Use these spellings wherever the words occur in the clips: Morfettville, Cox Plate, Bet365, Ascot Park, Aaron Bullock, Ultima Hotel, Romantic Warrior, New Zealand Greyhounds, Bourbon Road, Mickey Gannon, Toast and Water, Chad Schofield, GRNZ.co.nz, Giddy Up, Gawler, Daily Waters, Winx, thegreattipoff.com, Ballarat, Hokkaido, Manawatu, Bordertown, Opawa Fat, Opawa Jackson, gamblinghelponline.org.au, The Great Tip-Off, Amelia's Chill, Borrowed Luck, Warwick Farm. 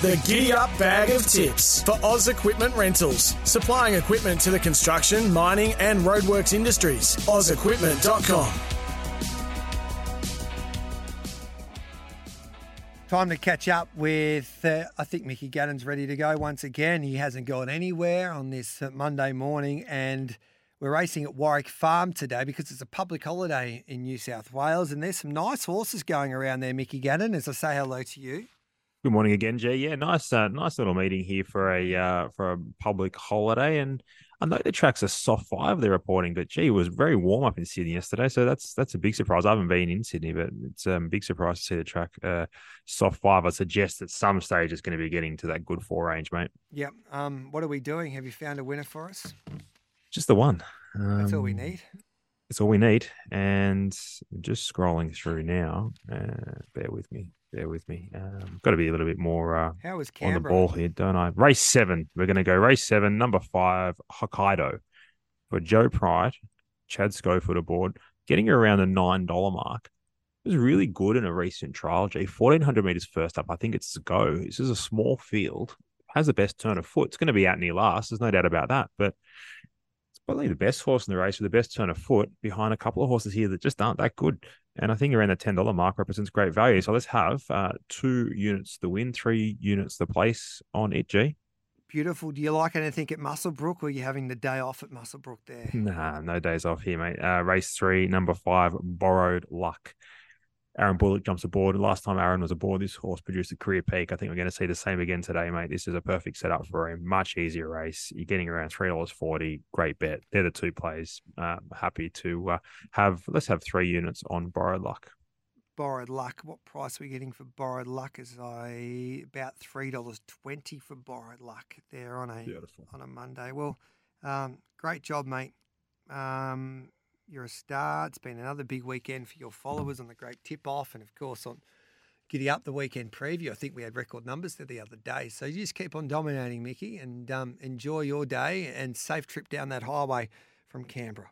the Giddy Up Bag of Tips for Oz Equipment Rentals, supplying equipment to the construction, mining and roadworks industries. OzEquipment.com. Time to catch up with, I think Mickey Gannon's ready to go once again. He hasn't gone anywhere on this Monday morning, and we're racing at Warwick Farm today because it's a public holiday in New South Wales, and there's some nice horses going around there, Mickey Gannon, as I say hello to you. Good morning again, G. Yeah, nice little meeting here for a public holiday, and I know the track's a soft five, they're reporting, but gee, it was very warm up in Sydney yesterday, so that's a big surprise. I haven't been in Sydney, but it's a big surprise to see the track soft five. I suggest at some stage it's going to be getting to that good four range, mate. Yeah. What are we doing? Have you found a winner for us? Just the one. That's all we need. That's all we need. And I'm just scrolling through now. Bear with me. Got to be a little bit more on the ball here, don't I? Race 7. We're going to go race 7, number 5, Hokkaido. For Joe Pride, Chad Schofield aboard, getting around the $9 mark. It was really good in a recent trial, G. 1,400 metres first up. I think it's a go. This is a small field. Has the best turn of foot. It's going to be out near last. There's no doubt about that. But it's probably the best horse in the race with the best turn of foot behind a couple of horses here that just aren't that good. And I think around the $10 mark represents great value. So let's have 2 units the win, 3 units the place on it, G. Beautiful. Do you like anything at Muswellbrook, or are you having the day off at Muswellbrook there? Nah, no days off here, mate. Race 3, number 5, Borrowed Luck. Aaron Bullock jumps aboard. Last time Aaron was aboard, this horse produced a career peak. I think we're going to see the same again today, mate. This is a perfect setup for a much easier race. You're getting around $3.40. Great bet. They're the two plays. Happy to let's have 3 units on Borrowed Luck. Borrowed Luck. What price are we getting for Borrowed Luck? Is about $3.20 for Borrowed Luck there on a Monday. Well, great job, mate. You're a star. It's been another big weekend for your followers on The Great Tip-Off and, of course, on Giddy Up, the weekend preview. I think we had record numbers there the other day. So you just keep on dominating, Mickey, and enjoy your day and safe trip down that highway from Canberra.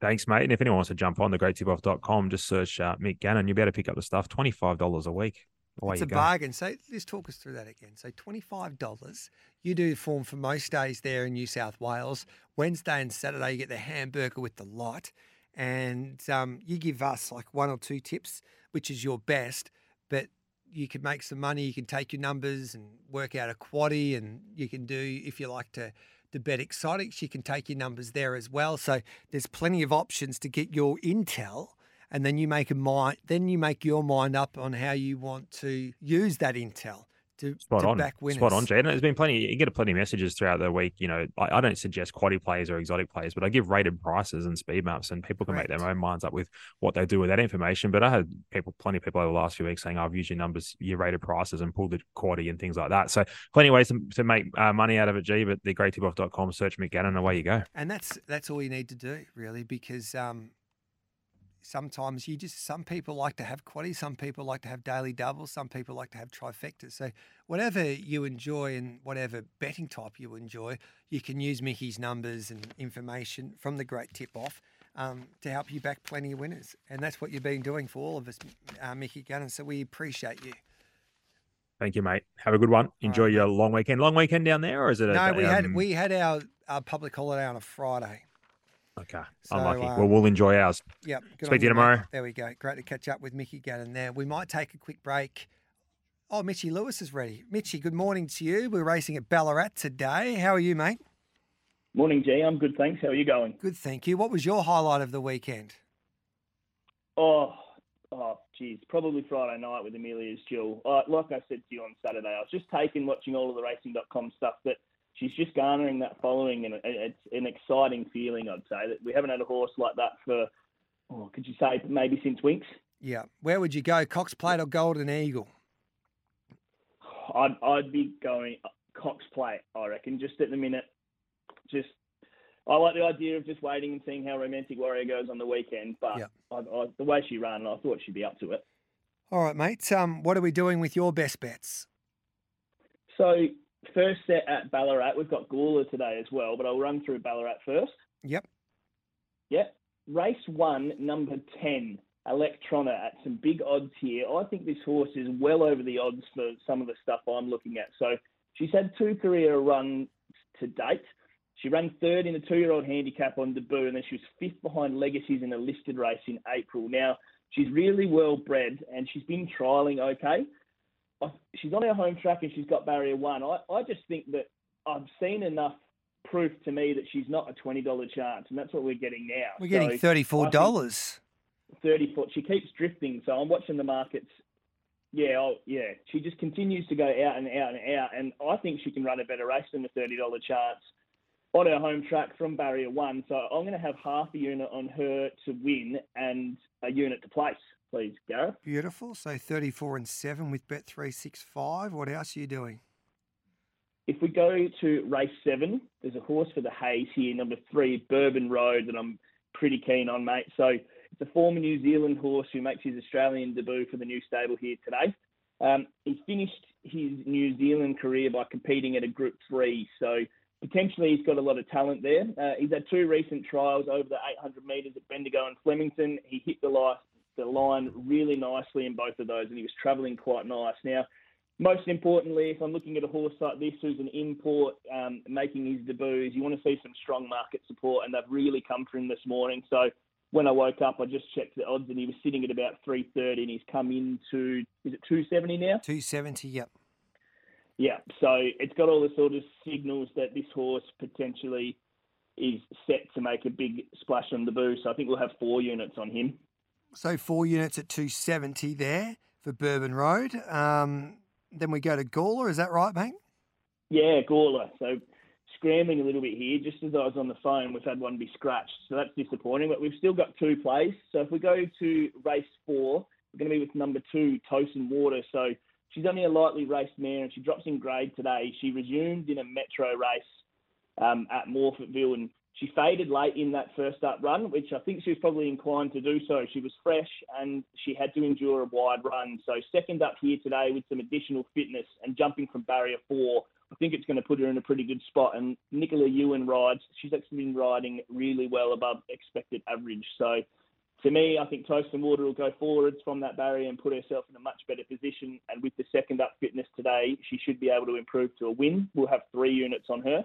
Thanks, mate. And if anyone wants to jump on thegreattipoff.com, just search Mick Gannon. You'll be able to pick up the stuff, $25 a week. It's a bargain. So let's talk us through that again. So $25, you do form for most days there in New South Wales. Wednesday and Saturday, you get the hamburger with the lot. And you give us like 1 or 2 tips, which is your best. But you can make some money. You can take your numbers and work out a quaddy. And you can do, if you like to bet exotics, you can take your numbers there as well. So there's plenty of options to get your intel. And then you make your mind up on how you want to use that intel to back winners. Spot on, Jay. And there's been plenty. You get plenty of messages throughout the week. You know, I don't suggest quaddie plays or exotic plays, but I give rated prices and speed maps, and people can make their own minds up with what they do with that information. But I had plenty of people over the last few weeks saying, I've used your numbers, your rated prices, and pulled the quaddie and things like that. So plenty of ways to make money out of it, G. But thegreattipoff.com, search Mick Gannon, away you go. And that's all you need to do, really, because sometimes some people like to have quaddies, some people like to have daily doubles, some people like to have trifectas. So whatever you enjoy and whatever betting type you enjoy, you can use Mickey's numbers and information from The Great Tip-Off to help you back plenty of winners. And that's what you've been doing for all of us, Mickey Gannon. So we appreciate you. Thank you, mate. Have a good one. Enjoy your long weekend. Long weekend down there, or is it? No, we had our public holiday on a Friday. Okay, so, unlucky. Well, we'll enjoy ours. Yep. Speak to you tomorrow. There we go. Great to catch up with Mickey Gannon there. We might take a quick break. Oh, Mitchie Lewis is ready. Mitchie, good morning to you. We're racing at Ballarat today. How are you, mate? Morning, G. I'm good, thanks. How are you going? Good, thank you. What was your highlight of the weekend? Oh, geez, probably Friday night with Amelia's Chill. Like I said to you on Saturday, I was just watching all of the racing.com stuff that she's just garnering that following, and it's an exciting feeling, I'd say, that we haven't had a horse like that for, could you say, maybe since Winx? Yeah. Where would you go, Cox Plate or Golden Eagle? I'd be going Cox Plate, I reckon, just at the minute. Just, I like the idea of just waiting and seeing how Romantic Warrior goes on the weekend, but the way she ran, I thought she'd be up to it. All right, mate. What are we doing with your best bets? So, first set at Ballarat, we've got Gawler today as well, but I'll run through Ballarat first. Yep. Race 1, number 10, Electrona at some big odds here. I think this horse is well over the odds for some of the stuff I'm looking at. So she's had 2 career runs to date. She ran third in a 2-year-old handicap on debut, and then she was fifth behind Legacies in a listed race in April. Now, she's really well bred, and she's been trialling okay. She's on her home track, and she's got barrier one. I just think that I've seen enough proof to me that she's not a $20 chance, and that's what we're getting now. We're getting $34. 34. She keeps drifting, so I'm watching the markets. Yeah. She just continues to go out and out and out, and I think she can run a better race than the $30 chance on her home track from barrier one. So I'm going to have half a unit on her to win and a unit to place, please, Gareth. Beautiful. So 34 and 7 with Bet365. What else are you doing? If we go to race 7, there's a horse for the Hayes here, number 3, Bourbon Road, that I'm pretty keen on, mate. So it's a former New Zealand horse who makes his Australian debut for the new stable here today. He finished his New Zealand career by competing at a Group 3, so potentially he's got a lot of talent there. He's had 2 recent trials over the 800 metres at Bendigo and Flemington. He hit the line really nicely in both of those, and he was travelling quite nice. Now, most importantly, if I'm looking at a horse like this who's an import making his debuts, you want to see some strong market support, and they've really come for him this morning. So when I woke up, I just checked the odds, and he was sitting at about 3.30, and he's come into, is it 270 now? 270, yep. Yeah, so it's got all the sort of signals that this horse potentially is set to make a big splash on the boo. So I think we'll have 4 units on him. So 4 units at 270 there for Bourbon Road. Then we go to Gawler, is that right, mate? Yeah, Gawler. So scrambling a little bit here. Just as I was on the phone, we've had one be scratched. So that's disappointing, but we've still got 2 plays. So if we go to race 4, we're going to be with number 2, Toast and Water. So she's only a lightly raced mare, and she drops in grade today. She resumed in a metro race at Morfettville, and she faded late in that first up run, which I think she was probably inclined to do so. She was fresh, and she had to endure a wide run. So second up here today with some additional fitness and jumping from barrier 4, I think it's going to put her in a pretty good spot. And Nicola Ewan rides. She's actually been riding really well above expected average. So to me, I think Toast and Water will go forwards from that barrier and put herself in a much better position. And with the second up fitness today, she should be able to improve to a win. We'll have 3 units on her.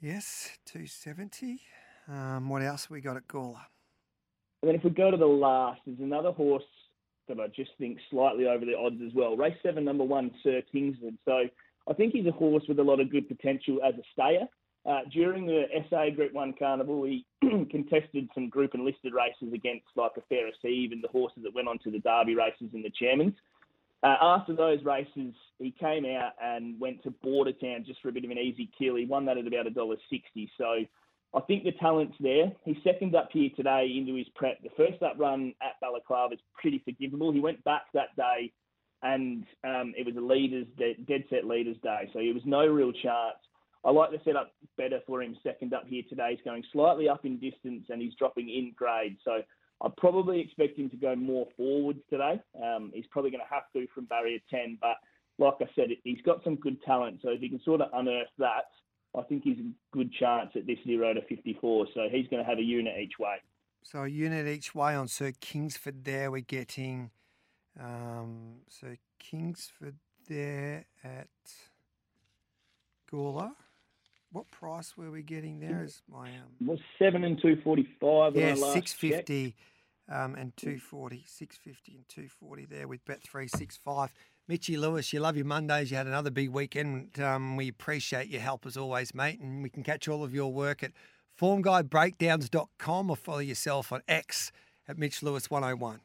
Yes, 270. What else we got at Gawler? And then if we go to the last, there's another horse that I just think slightly over the odds as well. Race 7, number 1, Sir Kingsford. So I think he's a horse with a lot of good potential as a stayer. During the SA Group 1 Carnival, he contested some group and listed races against like a Ferris Eve and the horses that went on to the Derby races and the Chairmans. After those races, he came out and went to Bordertown just for a bit of an easy kill. He won that at about $1.60. So I think the talent's there. He's second up here today into his prep. The first up run at Balaclava is pretty forgivable. He went back that day, and it was a dead set leaders day. So it was no real chance. I like the setup better for him second up here today. He's going slightly up in distance, and he's dropping in grade. So I probably expect him to go more forwards today. He's probably going to have to from barrier 10. But like I said, he's got some good talent. So if he can sort of unearth that, I think he's a good chance at this 0 to 54. So he's going to have a unit each way. So a unit each way on Sir Kingsford there. We're getting Sir Kingsford there at Gawler. What price were we getting there? Is my was 7 and 2.45. Yeah, 6.50 and 2.40. 6.50 and 2.40 there with Bet365. Mitchie Lewis, you love your Mondays. You had another big weekend. We appreciate your help as always, mate. And we can catch all of your work at formguidebreakdowns.com or follow yourself on X at MitchLewis101.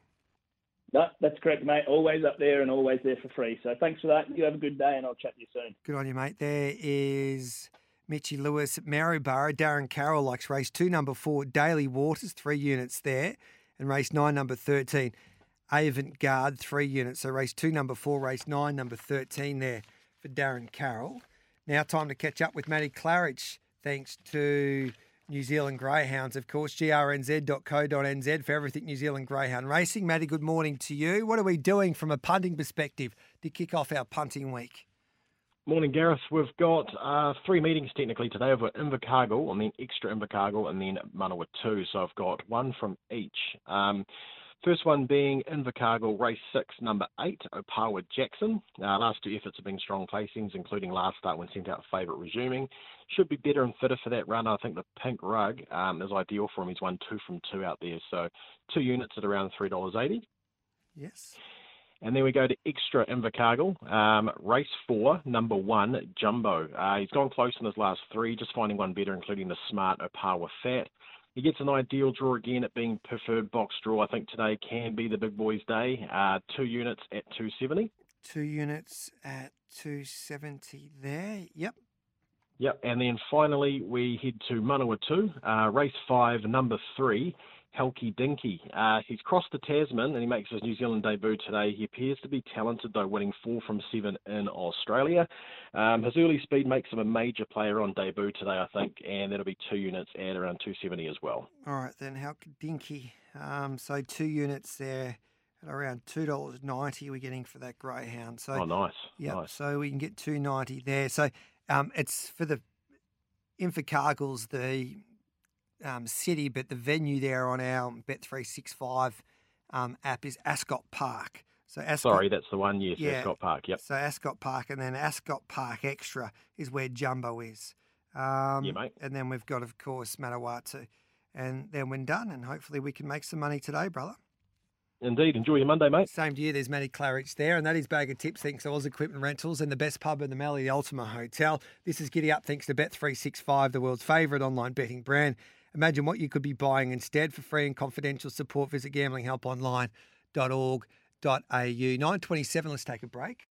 No, that's correct, mate. Always up there and always there for free. So thanks for that. You have a good day, and I'll chat to you soon. Good on you, mate. There is Mitchie Lewis at Maryborough. Darren Carroll likes race 2, number 4, Daily Waters, 3 units there. And race 9, number 13, Avantgarde, 3 units. So race 2, number 4, race 9, number 13 there for Darren Carroll. Now time to catch up with Matty Claridge, thanks to New Zealand Greyhounds, of course, grnz.co.nz for everything New Zealand Greyhound Racing. Matty, good morning to you. What are we doing from a punting perspective to kick off our punting week? Morning, Gareth. We've got 3 meetings technically today. I've got Invercargill and then Extra Invercargill and then Manawatu. So I've got one from each. First one being Invercargill, race 6, number 8, Opawa Jackson. Last two efforts have been strong placings, including last start when sent out favourite resuming. Should be better and fitter for that run. I think the pink rug is ideal for him. He's won 2 from 2 out there. So 2 units at around $3.80. Yes. And then we go to Extra Invercargill, race 4, number 1, Jumbo. He's gone close in his last 3, just finding one better, including the smart Opawa Fat. He gets an ideal draw again at being preferred box draw. I think today can be the big boys' day. 2 units at 270. 2 units at 270 there. Yep. Yep. And then finally, we head to Manawatu, race 5, number 3, Halky Dinky. He's crossed the Tasman and he makes his New Zealand debut today. He appears to be talented, though, winning 4 from 7 in Australia. His early speed makes him a major player on debut today, I think, and that'll be 2 units at around 270 as well. All right, then, Halky Dinky. So 2 units there at around $2.90 we're getting for that greyhound. So, oh, nice. Yeah, nice. So we can get $2.90 there. So it's for the Invercargill's the city, but the venue there on our Bet365 app is Ascot Park. So Ascot, sorry, that's the one. Yes, yeah, Ascot Park. Yep. So Ascot Park, and then Ascot Park Extra is where Jumbo is. Yeah, mate. And then we've got, of course, Manawatu, and then we're done. And hopefully, we can make some money today, brother. Indeed. Enjoy your Monday, mate. Same to you. There's Matty Claridge there, and that is Bag of Tips, thanks to Oz Equipment Rentals and the best pub in the Mallee, the Ultima Hotel. This is Giddy Up, thanks to Bet365, the world's favourite online betting brand. Imagine what you could be buying instead. For free and confidential support, visit gamblinghelponline.org.au. 9:27, let's take a break.